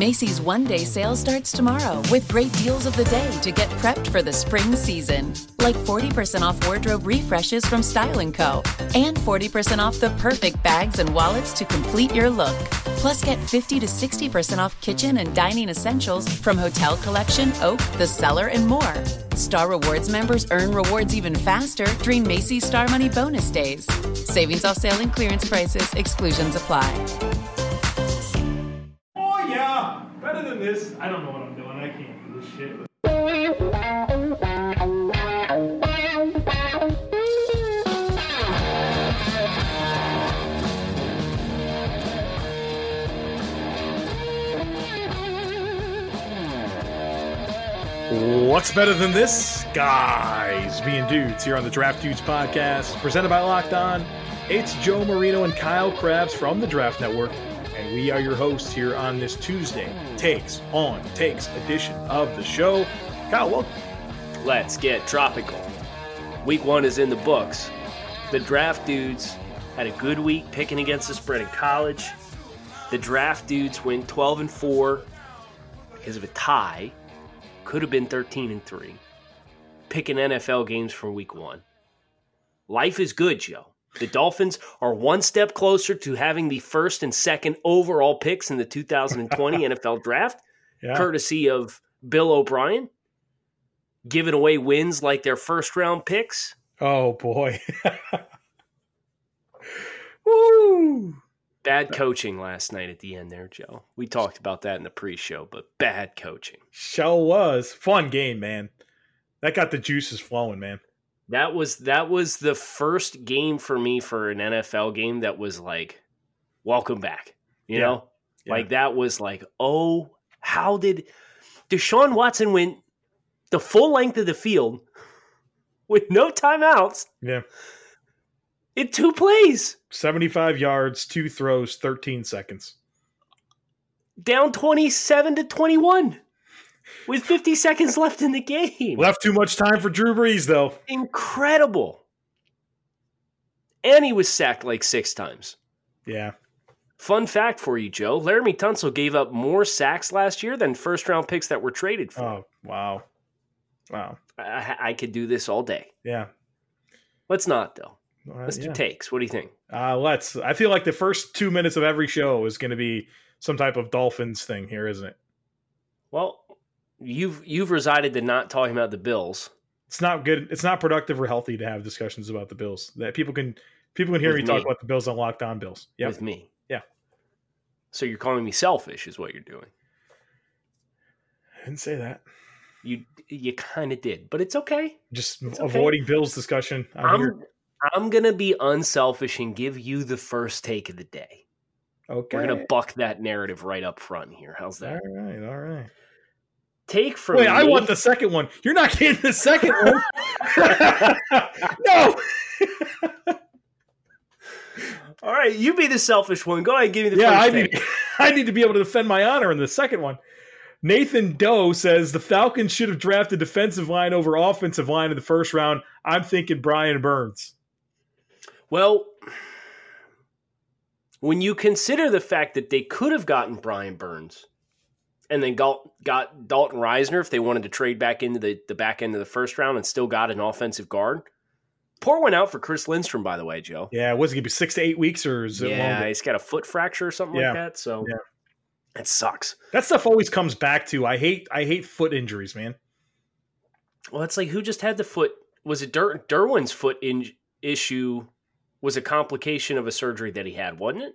Macy's one-day sale starts tomorrow with great deals of the day to get prepped for the spring season. Like 40% off wardrobe refreshes from Style & Co. and 40% off the perfect bags and wallets to complete your look. Plus, get 50 to 60% off kitchen and dining essentials from Hotel Collection, Oak, The Cellar, and more. Star Rewards members earn rewards even faster during Macy's Star Money Bonus Days. Savings off sale and clearance prices. Exclusions apply. Oh, yeah. Better than this. I don't know what I'm doing. I can't do this shit. What's better than this? Guys being dudes here on the Draft Dudes Podcast, presented by Locked On. It's Joe Marino and Kyle Krabs from the Draft Network, and we are your hosts here on this Tuesday Takes edition of the show. Kyle, welcome. Let's get tropical. Week one is in the books. The Draft Dudes had a good week picking against the spread in college. The Draft Dudes went 12-4 because of a tie. Could have been 13-3. Picking NFL games from week one. Life is good, Joe. The Dolphins are one step closer to having the first and second overall picks in the 2020 NFL Draft, courtesy of Bill O'Brien, giving away wins like their first-round picks. Oh, boy. Woo! Bad coaching last night at the end there, Joe. We talked about that in the pre-show, but bad coaching. Show was. Fun game, man. That got the juices flowing, man. That was the first game for me for an NFL game that was like, welcome back. You know? Yeah. Like, that was like, oh, how did Deshaun Watson went the full length of the field with no timeouts? Yeah. In two plays. 75 yards, two throws, 13 seconds. Down 27-21 with 50 seconds left in the game. Left too much time for Drew Brees, though. Incredible. And he was sacked like six times. Yeah. Fun fact for you, Joe. Laramie Tunsil gave up more sacks last year than first-round picks that were traded for. Oh, wow. Wow. I could do this all day. Yeah. Let's not, though. Let's do takes. What do you think? Let's. I feel like the first 2 minutes of every show is going to be some type of Dolphins thing here, isn't it? Well, you've resided to not talking about the Bills. It's not good. It's not productive or healthy to have discussions about the Bills. That people can hear me talk about the Bills on Locked On Bills. Yep. With me, yeah. So you're calling me selfish, is what you're doing. I didn't say that. You kind of did, but it's okay. Just it's avoiding Bills discussion. I'm going to be unselfish and give you the first take of the day. Okay. We're going to buck that narrative right up front here. How's that? All right. Take from me. Wait, I want the second one. You're not getting the second one. No. All right, you be the selfish one. Go ahead and give me the first take. I need to be able to defend my honor in the second one. Nathan Doe says the Falcons should have drafted defensive line over offensive line in the first round. I'm thinking Brian Burns. Well, when you consider the fact that they could have gotten Brian Burns and then got Dalton Reisner if they wanted to trade back into the back end of the first round and still got an offensive guard. Poor one out for Chris Lindstrom, by the way, Joe. Yeah, was it going to be 6 to 8 weeks or is it longer? He's got a foot fracture or something like that. So that sucks. That stuff always comes back to. I hate foot injuries, man. Well, it's like who just had the foot? Was it Derwin's foot issue? Was a complication of a surgery that he had, wasn't it?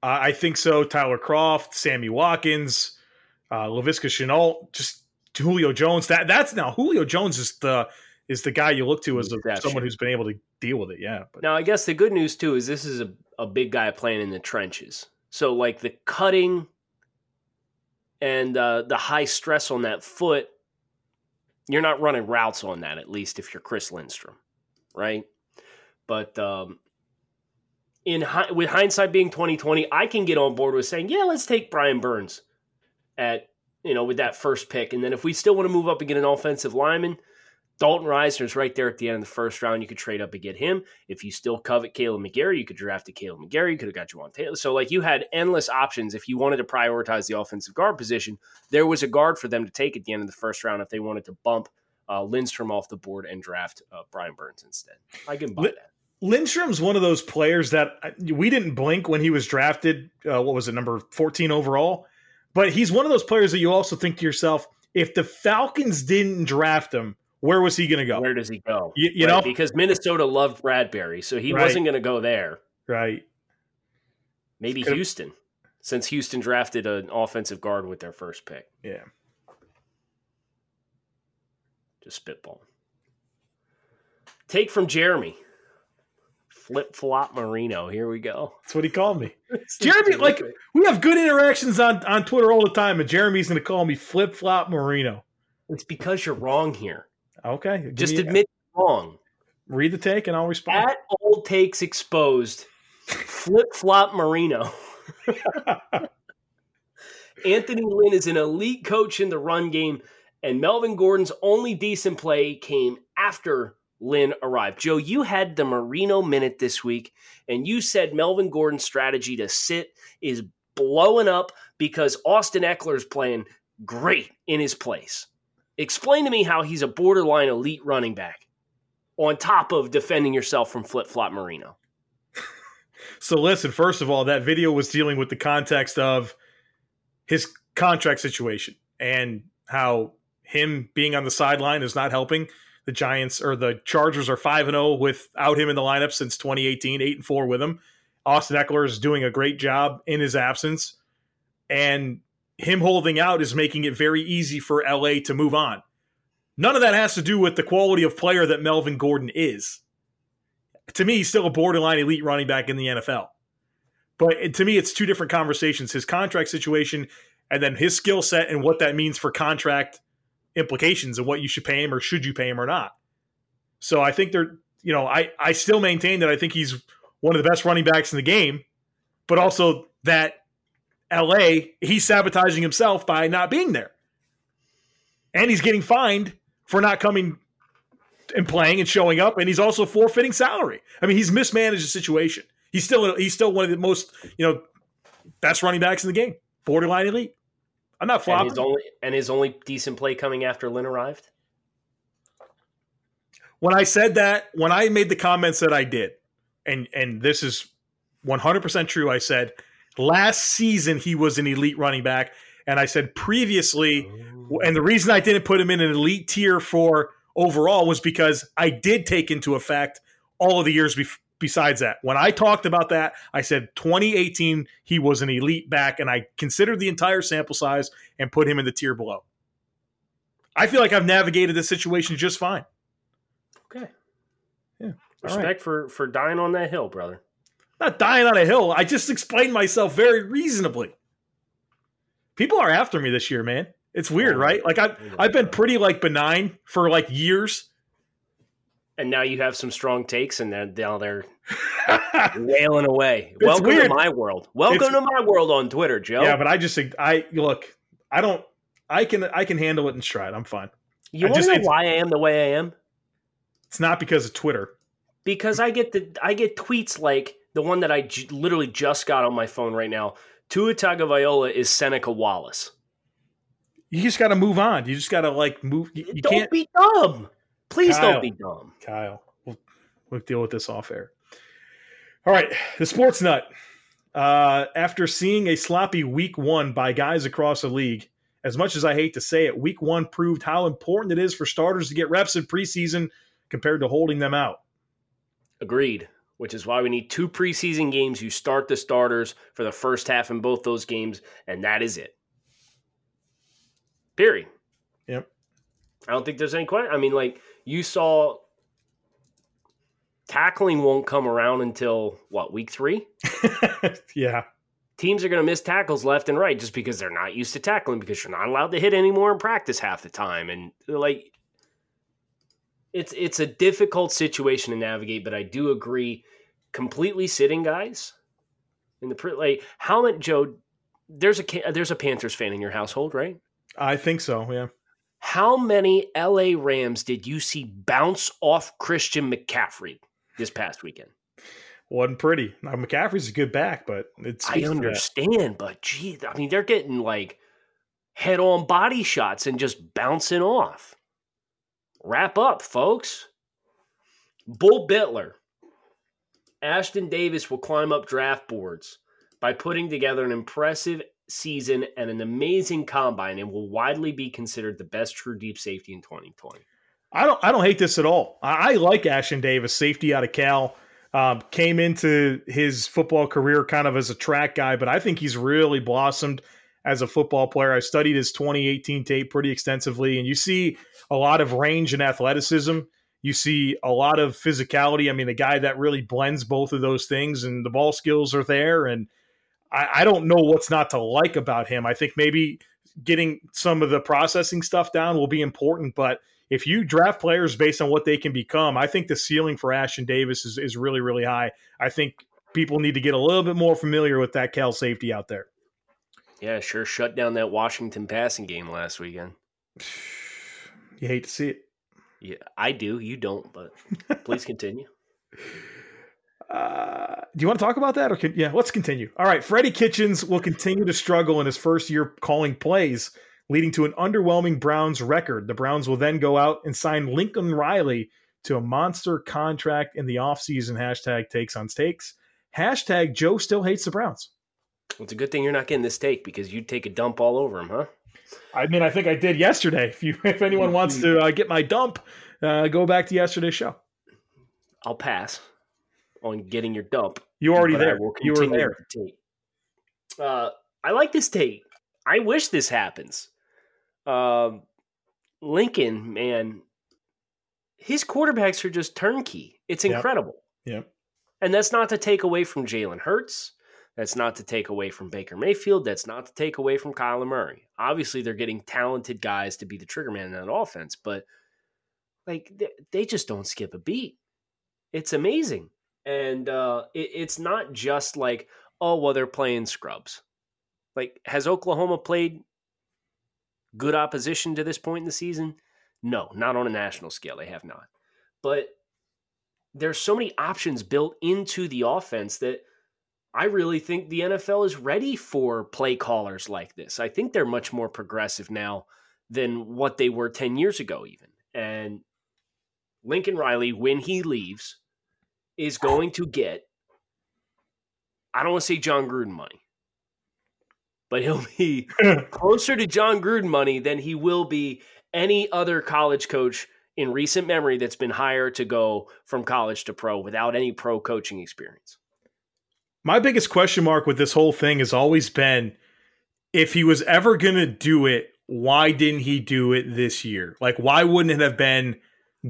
I think so. Tyler Croft, Sammy Watkins, Laviska Shenault, just Julio Jones. That's now Julio Jones is the guy you look to as someone who's been able to deal with it. Yeah. But. Now I guess the good news too is this is a big guy playing in the trenches. So like the cutting and the high stress on that foot, you're not running routes on that. At least if you're Chris Lindstrom, right? But with hindsight being 2020, I can get on board with saying, yeah, let's take Brian Burns at with that first pick, and then if we still want to move up and get an offensive lineman, Dalton Reisner's right there at the end of the first round. You could trade up and get him. If you still covet Caleb McGarry, you could draft a Caleb McGarry. You could have got Juwan Taylor. So, like, you had endless options. If you wanted to prioritize the offensive guard position, there was a guard for them to take at the end of the first round if they wanted to bump Lindstrom off the board and draft Brian Burns instead. I can buy that. Lindstrom's one of those players that we didn't blink when he was drafted. What was it, number 14 overall? But he's one of those players that you also think to yourself, if the Falcons didn't draft him, where was he going to go? Where does he go? You know? Because Minnesota loved Bradbury, so he wasn't going to go there. Right. Maybe Houston, since Houston drafted an offensive guard with their first pick. Yeah. Just spitball. Take from Jeremy. Flip-flop Marino. Here we go. That's what he called me. Jeremy, like, we have good interactions on Twitter all the time, and Jeremy's going to call me Flip-flop Marino. It's because you're wrong here. Okay. Just admit you're wrong. Read the take and I'll respond. At Old Takes Exposed, Flip-flop Marino. Anthony Lynn is an elite coach in the run game, and Melvin Gordon's only decent play came after Lynn arrived. Joe, you had the Marino Minute this week, and you said Melvin Gordon's strategy to sit is blowing up because Austin Eckler is playing great in his place. Explain to me how he's a borderline elite running back on top of defending yourself from Flip-flop Marino. So listen, first of all, that video was dealing with the context of his contract situation and how him being on the sideline is not helping. The Giants or the Chargers are 5-0 without him in the lineup since 2018, 8-4 with him. Austin Eckler is doing a great job in his absence, and him holding out is making it very easy for LA to move on. None of that has to do with the quality of player that Melvin Gordon is. To me, he's still a borderline elite running back in the NFL. But to me, it's two different conversations, his contract situation and then his skill set and what that means for contract implications and what you should pay him or should you pay him or not. So I think I still maintain that I think he's one of the best running backs in the game, but also that LA, he's sabotaging himself by not being there. And he's getting fined for not coming and playing and showing up, and he's also forfeiting salary. I mean, he's mismanaged the situation. He's still one of the most, best running backs in the game. Borderline elite. I'm not flopping. And his only decent play coming after Lynn arrived? When I said that, when I made the comments that I did, and this is 100% true, I said, last season, he was an elite running back, and I said previously, and the reason I didn't put him in an elite tier for overall was because I did take into effect all of the years besides that. When I talked about that, I said 2018, he was an elite back, and I considered the entire sample size and put him in the tier below. I feel like I've navigated this situation just fine. Okay. Yeah. Respect for dying on that hill, brother. Not dying on a hill. I just explained myself very reasonably. People are after me this year, man. It's weird, right? Like I've been pretty like benign for like years. And now you have some strong takes and they're wailing away. It's welcome weird. To my world. Welcome to my world on Twitter, Joe. Yeah, but I just think I can handle it in stride. I'm fine. You want to know why I am the way I am? It's not because of Twitter. Because I get tweets like the one that I literally just got on my phone right now. Tua Tagovailoa is Seneca Wallace. You just got to move on. You just got to like move. You don't can't be dumb. Please Kyle, don't be dumb. Kyle, we'll deal with this off air. All right. The sports nut. After seeing a sloppy week one by guys across the league, as much as I hate to say it, week one proved how important it is for starters to get reps in preseason compared to holding them out. Agreed. Which is why we need two preseason games. You start the starters for the first half in both those games, and that is it. Period. Yep. I don't think there's any question. I mean, like, you saw tackling won't come around until, what, week three? Yeah. Teams are going to miss tackles left and right just because they're not used to tackling because you're not allowed to hit anymore in practice half the time. And, like, It's a difficult situation to navigate, but I do agree. Completely sitting guys in the like how much Joe? There's a Panthers fan in your household, right? I think so. Yeah. How many LA Rams did you see bounce off Christian McCaffrey this past weekend? Wasn't pretty. Now, McCaffrey's a good back, but it's. I understand, but geez, I mean, they're getting like head-on body shots and just bouncing off. Wrap up, folks. Bull Bitler. Ashton Davis will climb up draft boards by putting together an impressive season and an amazing combine, and will widely be considered the best true deep safety in 2020. I don't hate this at all. I like Ashton Davis, safety out of Cal. Came into his football career kind of as a track guy, but I think he's really blossomed as a football player. I studied his 2018 tape pretty extensively, and you see a lot of range and athleticism. You see a lot of physicality. I mean, a guy that really blends both of those things, and the ball skills are there. And I don't know what's not to like about him. I think maybe getting some of the processing stuff down will be important, but if you draft players based on what they can become, I think the ceiling for Ashton Davis is really, really high. I think people need to get a little bit more familiar with that Cal safety out there. Yeah, sure. Shut down that Washington passing game last weekend. You hate to see it. Yeah, I do. You don't, but please continue. Do you want to talk about that? Yeah, let's continue. All right. Freddie Kitchens will continue to struggle in his first year calling plays, leading to an underwhelming Browns record. The Browns will then go out and sign Lincoln Riley to a monster contract in the offseason. Hashtag takes on stakes. Hashtag Joe still hates the Browns. Well, it's a good thing you're not getting this take, because you'd take a dump all over him, huh? I mean, I think I did yesterday. If anyone wants to get my dump, go back to yesterday's show. I'll pass on getting your dump. You're already there. You were there. I like this take. I wish this happens. Lincoln, man, his quarterbacks are just turnkey. It's incredible. Yep. And that's not to take away from Jalen Hurts. That's not to take away from Baker Mayfield. That's not to take away from Kyler Murray. Obviously, they're getting talented guys to be the trigger man in that offense, but like they just don't skip a beat. It's amazing. And it's not just like, oh, well, they're playing scrubs. Like, has Oklahoma played good opposition to this point in the season? No, not on a national scale. They have not. But there's so many options built into the offense that I really think the NFL is ready for play callers like this. I think they're much more progressive now than what they were 10 years ago even. And Lincoln Riley, when he leaves, is going to get, I don't want to say John Gruden money, but he'll be closer to John Gruden money than he will be any other college coach in recent memory that's been hired to go from college to pro without any pro coaching experience. My biggest question mark with this whole thing has always been, if he was ever going to do it, why didn't he do it this year? Like, why wouldn't it have been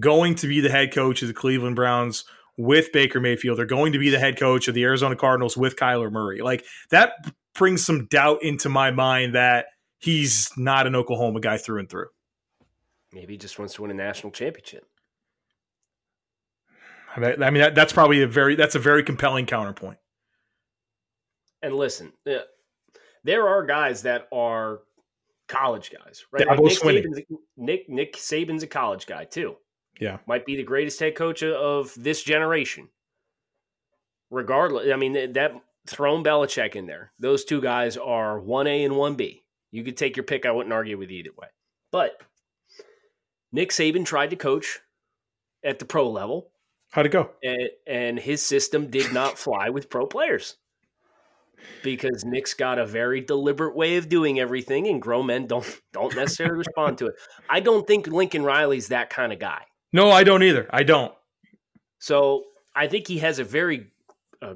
going to be the head coach of the Cleveland Browns with Baker Mayfield? They're going to be the head coach of the Arizona Cardinals with Kyler Murray. Like, that brings some doubt into my mind that he's not an Oklahoma guy through and through. Maybe he just wants to win a national championship. I mean, that's probably a very compelling counterpoint. And listen, there are guys that are college guys, right? Like Nick Saban's a college guy too. Yeah. Might be the greatest head coach of this generation. Regardless, I mean, that thrown Belichick in there. Those two guys are 1A and 1B. You could take your pick. I wouldn't argue with you either way. But Nick Saban tried to coach at the pro level. How'd it go? And his system did not fly with pro players, because Nick's got a very deliberate way of doing everything, and grown men don't necessarily respond to it. I don't think Lincoln Riley's that kind of guy. No, I don't either. I don't. So I think he has a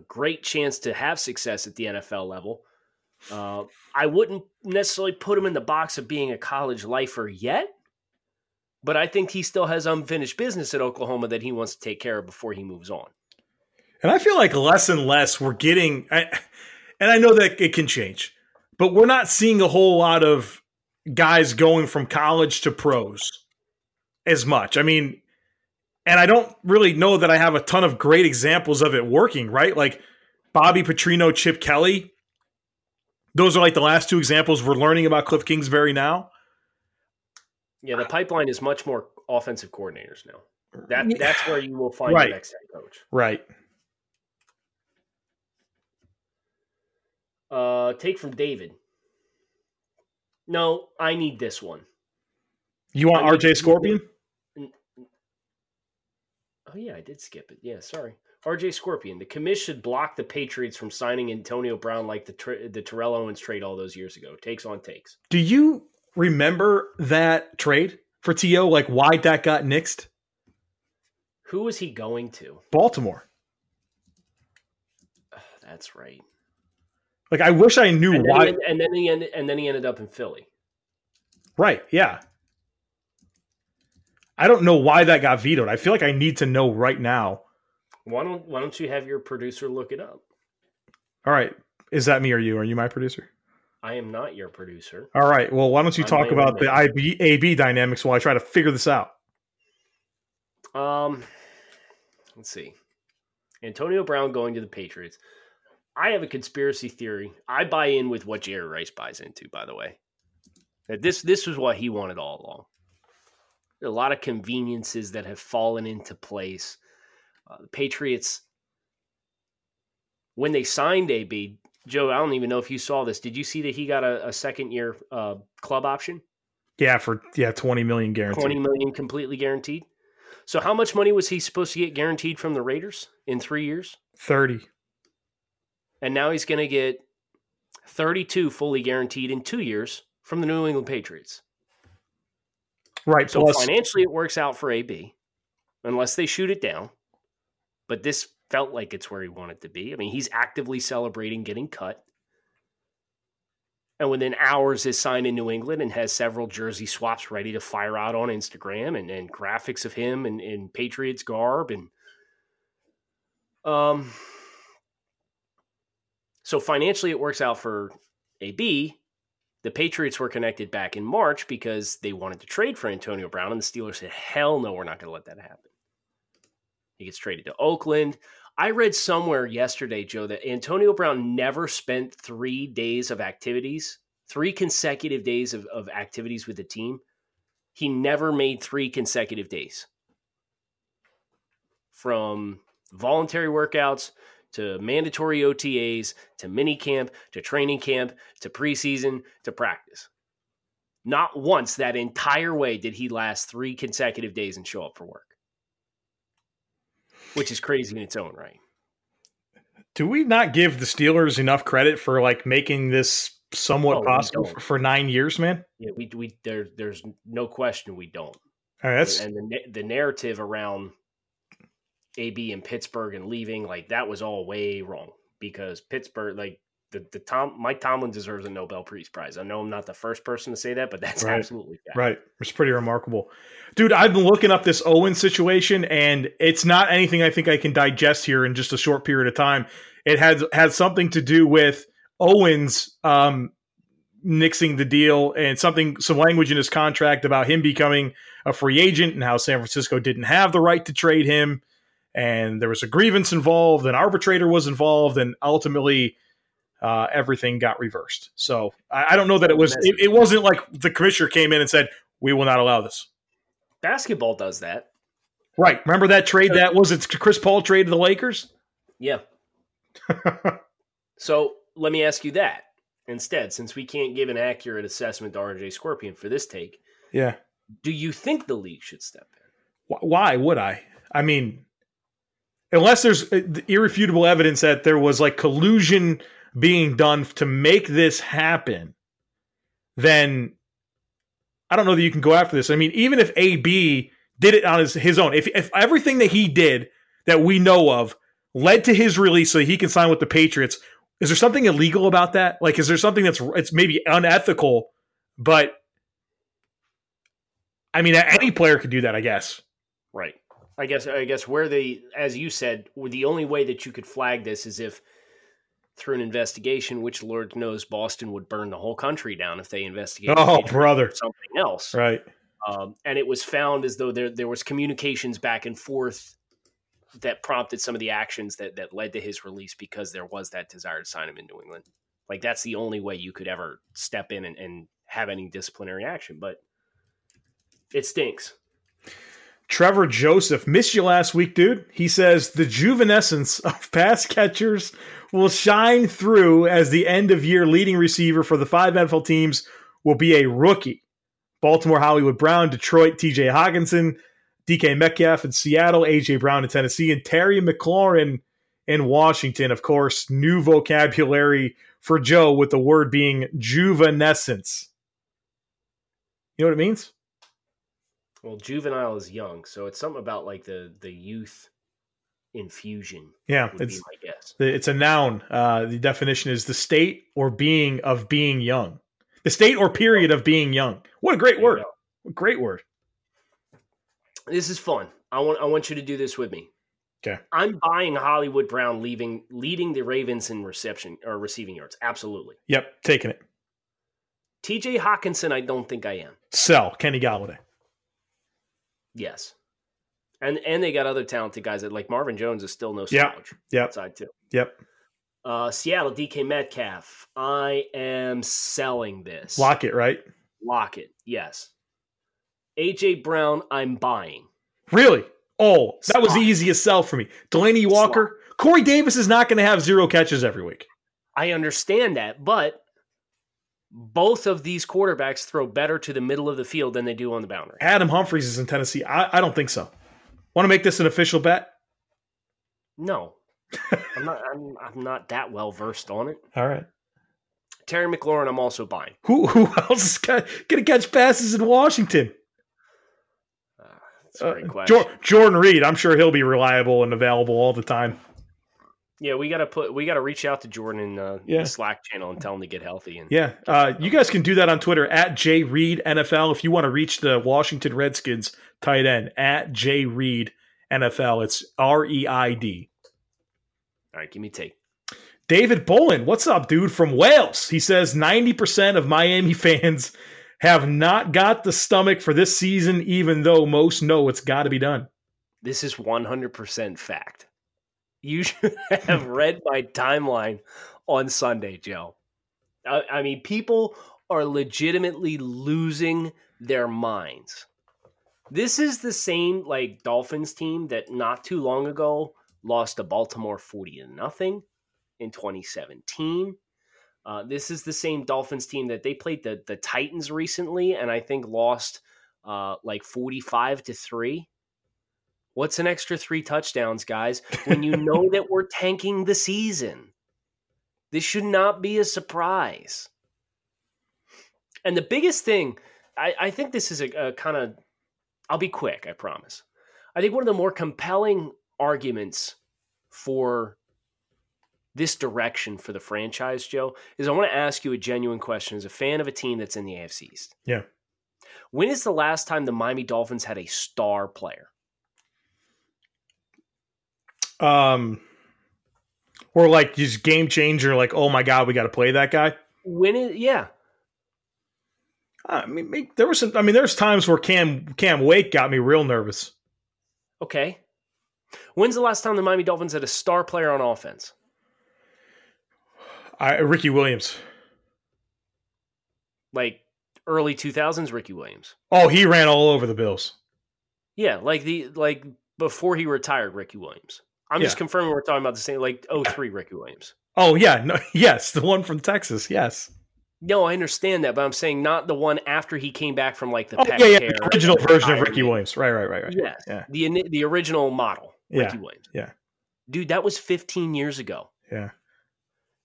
great chance to have success at the NFL level. I wouldn't necessarily put him in the box of being a college lifer yet, but I think he still has unfinished business at Oklahoma that he wants to take care of before he moves on. And I feel like less and less we're getting, and I know that it can change, but we're not seeing a whole lot of guys going from college to pros as much. I mean, and I don't really know that I have a ton of great examples of it working, right? Like Bobby Petrino, Chip Kelly. Those are like the last two examples. We're learning about Cliff Kingsbury now. Yeah, the pipeline is much more offensive coordinators now. That's where you will find the next head coach. Right. Take from David. No, I need this one. You want RJ Scorpion? Oh, yeah, I did skip it. Yeah, sorry. RJ Scorpion. The commish should block the Patriots from signing Antonio Brown like the Terrell Owens trade all those years ago. Takes on takes. Do you remember that trade for T.O.? Like, why that got nixed? Who was he going to? Baltimore. Oh, that's right. Like, I wish I knew why. And then he ended up in Philly. Right, yeah. I don't know why that got vetoed. I feel like I need to know right now. Why don't you have your producer look it up? All right. Is that me or you? Are you my producer? I am not your producer. All right. Well, why don't you talk about the AB dynamics while I try to figure this out? Let's see. Antonio Brown going to the Patriots. I have a conspiracy theory. I buy in with what Jerry Rice buys into, by the way. That this was what he wanted all along. A lot of conveniences that have fallen into place. The Patriots, when they signed AB, Joe, I don't even know if you saw this. Did you see that he got a second-year club option? Yeah, for $20 million guaranteed. $20 million completely guaranteed. So how much money was he supposed to get guaranteed from the Raiders in 3 years? 30. And now he's going to get 32 fully guaranteed in 2 years from the New England Patriots. Right. So financially it works out for AB unless they shoot it down. But this felt like it's where he wanted to be. I mean, he's actively celebrating getting cut. And within hours is signed in New England and has several jersey swaps ready to fire out on Instagram and graphics of him in Patriots garb. And so financially it works out for AB. The Patriots were connected back in March because they wanted to trade for Antonio Brown, and the Steelers said, hell no, we're not going to let that happen. He gets traded to Oakland. I read somewhere yesterday, Joe, that Antonio Brown never spent 3 days of activities, 3 consecutive days of activities with the team. He never made 3 consecutive days. From voluntary workouts to mandatory OTAs, to mini camp, to training camp, to preseason, to practice. Not once that entire way did he last 3 consecutive days and show up for work, which is crazy in its own right. Do we not give the Steelers enough credit for like making this somewhat possible for 9 years, man? Yeah, we there's no question we don't. All right, and the narrative around AB in Pittsburgh and leaving, like that was all way wrong because Pittsburgh, like Mike Tomlin deserves a Nobel Peace Prize. I know I'm not the first person to say that, but that's absolutely fact. Right. It's pretty remarkable. Dude, I've been looking up this Owen situation and it's not anything I think I can digest here in just a short period of time. It has something to do with Owens nixing the deal and some language in his contract about him becoming a free agent and how San Francisco didn't have the right to trade him. And there was a grievance involved, an arbitrator was involved, and ultimately everything got reversed. So I don't know that it wasn't like the commissioner came in and said, we will not allow this. Basketball does that. Right. Remember that trade that was it's Chris Paul trade to the Lakers? Yeah. So let me ask you that instead, since we can't give an accurate assessment to RJ Scorpion for this take. Yeah. Do you think the league should step in? Why would I? I mean, unless there's irrefutable evidence that there was like collusion being done to make this happen, then I don't know that you can go after this. I mean, even if AB did it on his own, if everything that he did that we know of led to his release so that he can sign with the Patriots, is there something illegal about that? Like, is there something that's maybe unethical? But I mean, any player could do that, I guess. Right. I guess where they, as you said, the only way that you could flag this is if through an investigation, which Lord knows Boston would burn the whole country down if they investigated something else. Right. And it was found as though there was communications back and forth that prompted some of the actions that led to his release because there was that desire to sign him in New England. Like that's the only way you could ever step in and have any disciplinary action. But It stinks. Trevor Joseph, missed you last week, dude. He says the juvenescence of pass catchers will shine through as the end-of-year leading receiver for the five NFL teams will be a rookie. Baltimore, Hollywood Brown, Detroit, T.J. Hockenson, DK Metcalf in Seattle, A.J. Brown in Tennessee, and Terry McLaurin in Washington. Of course, new vocabulary for Joe with the word being juvenescence. You know what it means? Well, juvenile is young, so it's something about like the youth infusion. Yeah, it's my guess. It's a noun. The definition is the state or being of being young. The state or period of being young. What a great word. What a great word. This is fun. I want you to do this with me. Okay. I'm buying Hollywood Brown leading the Ravens in receiving yards. Absolutely. Yep, taking it. T.J. Hockenson, I don't think I am. Sell Kenny Galladay. Yes. And they got other talented guys that like Marvin Jones is still no slouch. Yep. Outside too. Yep. Seattle, DK Metcalf. I am selling this. Lock it, right? Lock it. Yes. AJ Brown, I'm buying. Really? Oh, that was the easiest sell for me. Delaney Walker. Corey Davis is not going to have zero catches every week. I understand that, but both of these quarterbacks throw better to the middle of the field than they do on the boundary. Adam Humphries is in Tennessee. I don't think so. Want to make this an official bet? No. I'm not that well versed on it. All right. Terry McLaurin, I'm also buying. Who else is going to catch passes in Washington? That's a great question. Jordan Reed, I'm sure he'll be reliable and available all the time. Yeah, we gotta reach out to Jordan in the Slack channel and tell him to get healthy. And yeah, you guys can do that on Twitter at JReedNFL if you want to reach the Washington Redskins tight end at JReedNFL. It's REID. All right, give me a take. David Boland, what's up, dude? From Wales, he says 90% of Miami fans have not got the stomach for this season, even though most know it's got to be done. This is 100% fact. You should have read my timeline on Sunday, Joe. I mean, people are legitimately losing their minds. This is the same like Dolphins team that not too long ago lost to Baltimore 40-0 in 2017. This is the same Dolphins team that they played the Titans recently and I think lost like 45-3. What's an extra 3 touchdowns, guys, when you know that we're tanking the season? This should not be a surprise. And the biggest thing, I think this is a kind of, I'll be quick, I promise. I think one of the more compelling arguments for this direction for the franchise, Joe, is I want to ask you a genuine question as a fan of a team that's in the AFC East. Yeah. When is the last time the Miami Dolphins had a star player? Or like just game changer, like, oh my God, we got to play that guy. When it, yeah. I mean, there's times where Cam Wake got me real nervous. Okay. When's the last time the Miami Dolphins had a star player on offense? Ricky Williams. Like early 2000s, Ricky Williams. Oh, he ran all over the Bills. Yeah. Like before he retired, Ricky Williams. I'm just confirming we're talking about the same, like 03 Ricky Williams. Oh, yeah. No, yes. The one from Texas. Yes. No, I understand that, but I'm saying not the one after he came back from like the tear, the original version of Ricky Williams. Right. Yes. Yeah. The original model, Ricky Williams. Yeah. Dude, that was 15 years ago. Yeah.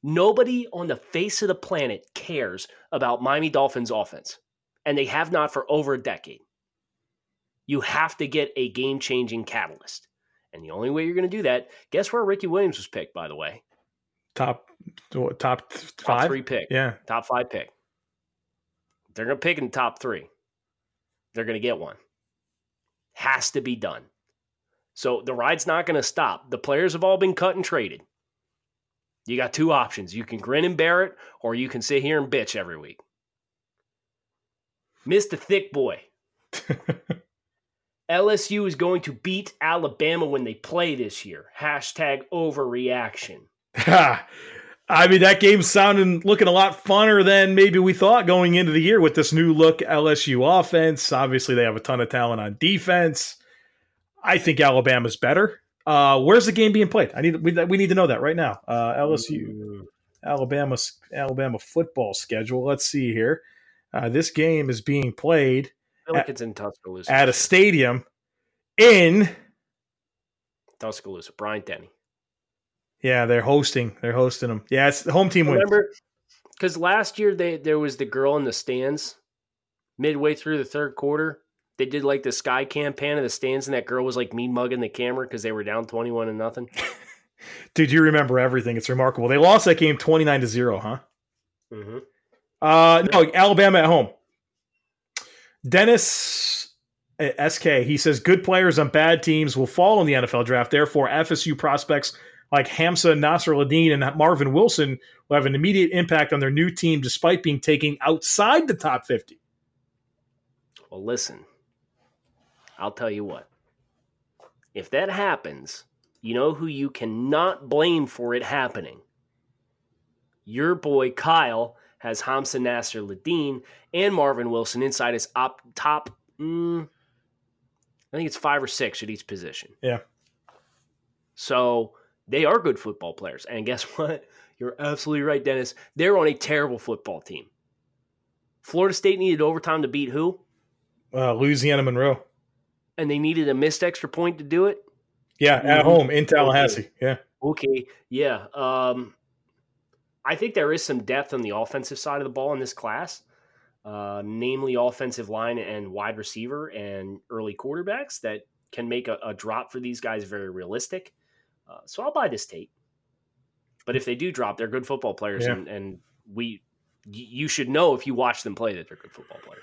Nobody on the face of the planet cares about Miami Dolphins offense, and they have not for over a decade. You have to get a game-changing catalyst. And the only way you're going to do that, guess where Ricky Williams was picked, by the way? Top 5? Top 3 pick. Yeah. Top 5 pick. They're going to pick in top 3. They're going to get one. Has to be done. So the ride's not going to stop. The players have all been cut and traded. You got 2 options. You can grin and bear it, or you can sit here and bitch every week. Mr. Thick Boy. LSU is going to beat Alabama when they play this year. #overreaction. I mean, that game sounded looking a lot funner than maybe we thought going into the year with this new look LSU offense. Obviously, they have a ton of talent on defense. I think Alabama's better. Where's the game being played? We need to know that right now. LSU, Alabama football schedule. Let's see here. This game is being played. I feel like it's in Tuscaloosa at a stadium in Tuscaloosa. Bryant Denny. Yeah, they're hosting them. Yeah, it's the home team wins. Remember, because last year there was the girl in the stands midway through the third quarter. They did like the sky cam pan of the stands, and that girl was like mean mugging the camera because they were down 21-0. Dude, you remember everything. It's remarkable. They lost that game 29-0, huh? Mm-hmm. No, Alabama at home. Dennis SK, he says, good players on bad teams will fall in the NFL draft. Therefore, FSU prospects like Hamza Nasruddin and Marvin Wilson will have an immediate impact on their new team despite being taken outside the top 50. Well, listen, I'll tell you what. If that happens, you know who you cannot blame for it happening? Your boy Kyle has Hamza Nasruddin and Marvin Wilson inside his top, I think it's 5 or 6 at each position. Yeah. So they are good football players. And guess what? You're absolutely right, Dennis. They're on a terrible football team. Florida State needed overtime to beat who? Louisiana Monroe. And they needed a missed extra point to do it? Yeah, at home in Tallahassee. Yeah. Okay, yeah. I think there is some depth on the offensive side of the ball in this class, namely offensive line and wide receiver and early quarterbacks that can make a drop for these guys very realistic. So I'll buy this tape. But if they do drop, they're good football players, yeah. and you should know if you watch them play that they're good football players.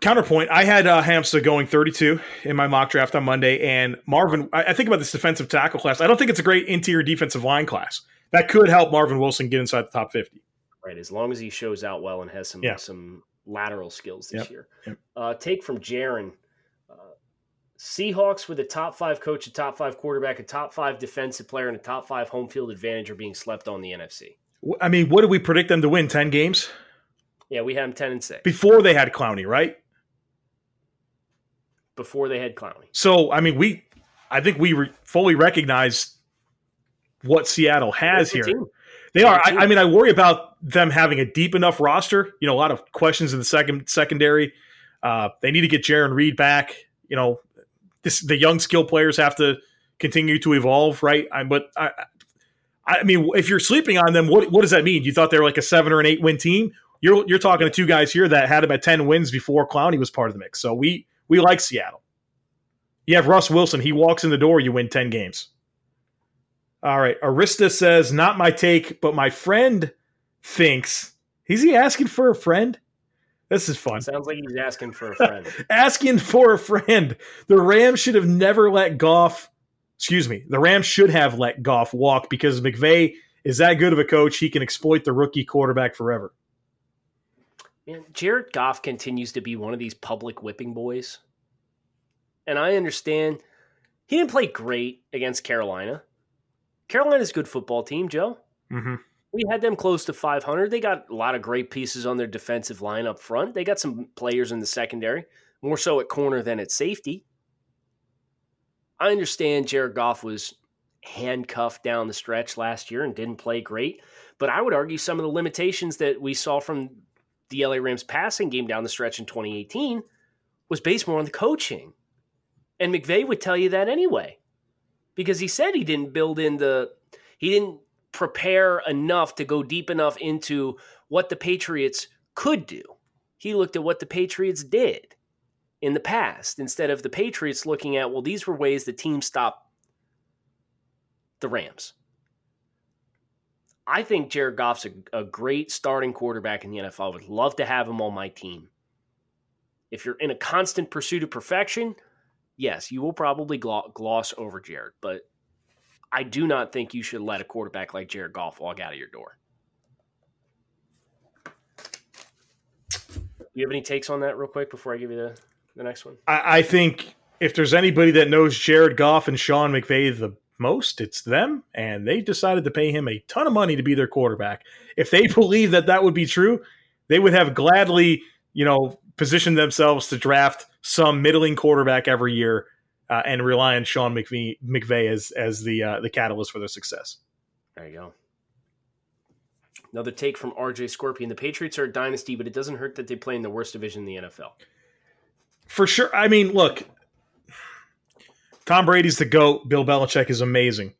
Counterpoint, I had Hamza going 32 in my mock draft on Monday, and Marvin, I think about this defensive tackle class. I don't think it's a great interior defensive line class. That could help Marvin Wilson get inside the top 50. Right, as long as he shows out well and has some lateral skills this year. Yep. Take from Jaron. Seahawks with a top 5 coach, a top 5 quarterback, a top 5 defensive player, and a top 5 home field advantage are being slept on the NFC. I mean, what do we predict them to win? 10 games? Yeah, we had them 10-6. Before they had Clowney, right? Before they had Clowney. So, I mean, I think we fully recognized what Seattle has here. They are. I mean, I worry about them having a deep enough roster. You know, a lot of questions in the secondary. They need to get Jaron Reed back. You know, the young skill players have to continue to evolve, right? But I mean, if you're sleeping on them, what does that mean? You thought they were like a 7 or an 8 win team? You're talking to two guys here that had about 10 wins before Clowney was part of the mix. So we like Seattle. You have Russ Wilson. He walks in the door, you win 10 games. All right. Arista says, not my take, but my friend thinks. Is he asking for a friend? This is fun. Sounds like he's asking for a friend. Asking for a friend. The Rams should have let Goff walk because McVay is that good of a coach. He can exploit the rookie quarterback forever. Man, Jared Goff continues to be one of these public whipping boys. And I understand he didn't play great against Carolina. Carolina's a good football team, Joe. Mm-hmm. We had them close to 500. They got a lot of great pieces on their defensive line up front. They got some players in the secondary, more so at corner than at safety. I understand Jared Goff was handcuffed down the stretch last year and didn't play great, but I would argue some of the limitations that we saw from the LA Rams passing game down the stretch in 2018 was based more on the coaching. And McVay would tell you that anyway. Because he said he didn't build in he didn't prepare enough to go deep enough into what the Patriots could do. He looked at what the Patriots did in the past instead of the Patriots looking at, well, these were ways the team stopped the Rams. I think Jared Goff's a great starting quarterback in the NFL. I would love to have him on my team. If you're in a constant pursuit of perfection, yes, you will probably gloss over Jared, but I do not think you should let a quarterback like Jared Goff walk out of your door. Do you have any takes on that real quick before I give you the next one? I think if there's anybody that knows Jared Goff and Sean McVay the most, it's them, and they decided to pay him a ton of money to be their quarterback. If they believed that that would be true, they would have gladly, you know, positioned themselves to draft some middling quarterback every year and rely on Sean McVay as the catalyst for their success. There you go. Another take from RJ Scorpion. The Patriots are a dynasty, but it doesn't hurt that they play in the worst division in the NFL. For sure. I mean, look, Tom Brady's the GOAT. Bill Belichick is amazing.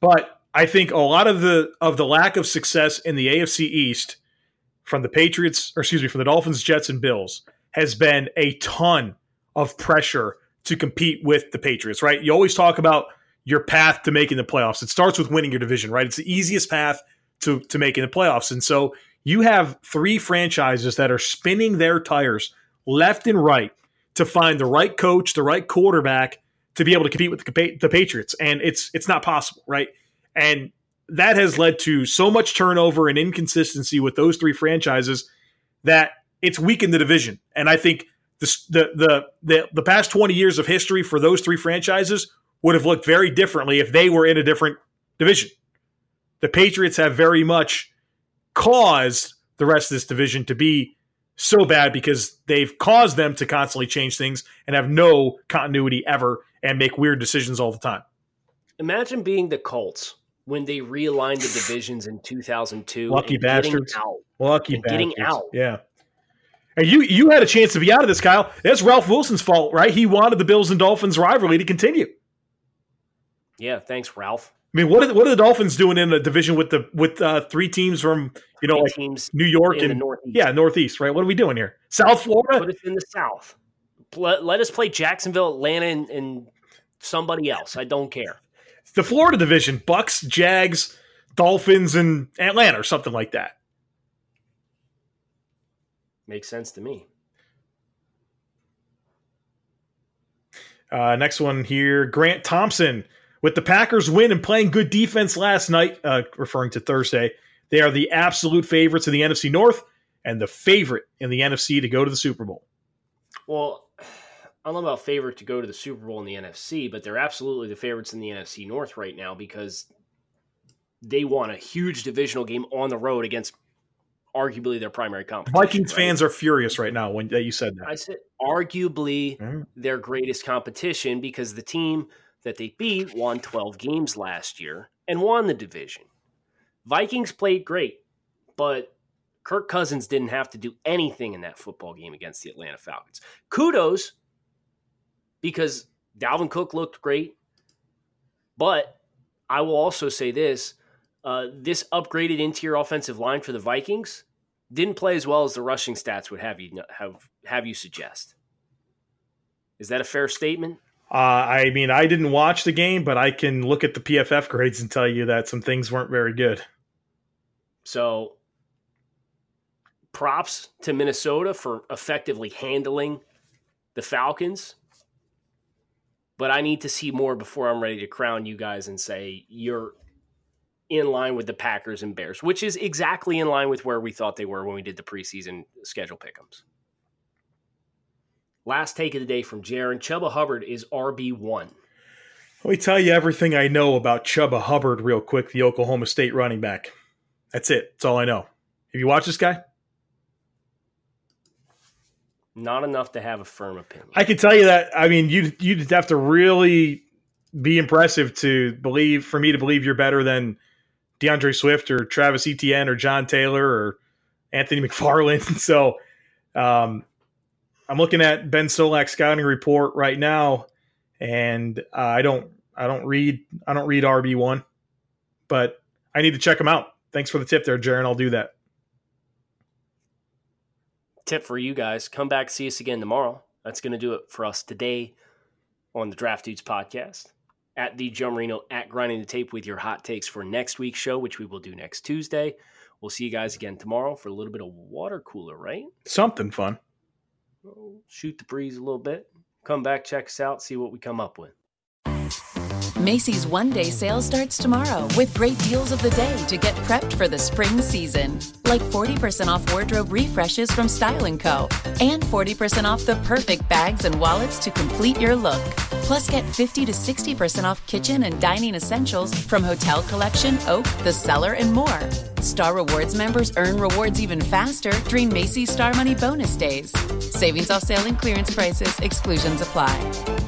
But I think a lot of the lack of success in the AFC East from the Patriots, or excuse me, from the Dolphins, Jets, and Bills has been a ton of pressure to compete with the Patriots, right? You always talk about your path to making the playoffs. It starts with winning your division, right? It's the easiest path to making the playoffs. And so you have three franchises that are spinning their tires left and right to find the right coach, the right quarterback to be able to compete with the Patriots. And it's not possible, right? And that has led to so much turnover and inconsistency with those three franchises that it's weakened the division. And I think the past 20 years of history for those three franchises would have looked very differently if they were in a different division. The Patriots have very much caused the rest of this division to be so bad because they've caused them to constantly change things and have no continuity ever and make weird decisions all the time. Imagine being the Colts when they realigned the divisions in 2002. Lucky bastards. Getting out. Yeah. And you had a chance to be out of this, Kyle. That's Ralph Wilson's fault, right? He wanted the Bills and Dolphins rivalry to continue. Yeah, thanks, Ralph. I mean, what are the Dolphins doing in the division with three teams from, you know, like New York and the Northeast? Yeah, Northeast, right? What are we doing here? South Florida? Put us in the South. Let us play Jacksonville, Atlanta, and somebody else. I don't care. The Florida division: Bucks, Jags, Dolphins, and Atlanta, or something like that. Makes sense to me. Next one here, Grant Thompson. With the Packers win and playing good defense last night, referring to Thursday, they are the absolute favorites in the NFC North and the favorite in the NFC to go to the Super Bowl. Well, I don't know about favorite to go to the Super Bowl in the NFC, but they're absolutely the favorites in the NFC North right now because they won a huge divisional game on the road against arguably their primary competition. Vikings fans are furious right now when you said that. I said arguably their greatest competition because the team – that they beat won 12 games last year and won the division. Vikings played great, but Kirk Cousins didn't have to do anything in that football game against the Atlanta Falcons. Kudos, because Dalvin Cook looked great, but I will also say this, this upgraded interior offensive line for the Vikings didn't play as well as the rushing stats would have you suggest. Is that a fair statement? I mean, I didn't watch the game, but I can look at the PFF grades and tell you that some things weren't very good. So props to Minnesota for effectively handling the Falcons. But I need to see more before I'm ready to crown you guys and say you're in line with the Packers and Bears, which is exactly in line with where we thought they were when we did the preseason schedule pick-ems. Last take of the day from Jaron. Chubba Hubbard is RB1. Let me tell you everything I know about Chubba Hubbard real quick, the Oklahoma State running back. That's it. That's all I know. Have you watched this guy? Not enough to have a firm opinion. I can tell you that. I mean, you'd have to really be impressive for me to believe you're better than DeAndre Swift or Travis Etienne or John Taylor or Anthony McFarland. So, I'm looking at Ben Solak's scouting report right now, and I don't read RB1, but I need to check him out. Thanks for the tip there, Jaron. I'll do that. Tip for you guys: come back, see us again tomorrow. That's going to do it for us today on the Draft Dudes Podcast. At the Joe Marino, at Grinding the Tape, with your hot takes for next week's show, which we will do next Tuesday. We'll see you guys again tomorrow for a little bit of water cooler, right? Something fun. Shoot the breeze a little bit. Come back, check us out, see what we come up with. Macy's one-day sale starts tomorrow with great deals of the day to get prepped for the spring season. Like 40% off wardrobe refreshes from Style & Co. and 40% off the perfect bags and wallets to complete your look. Plus, get 50 to 60% off kitchen and dining essentials from Hotel Collection, Oak, The Cellar, and more. Star Rewards members earn rewards even faster during Macy's Star Money Bonus Days. Savings off sale and clearance prices. Exclusions apply.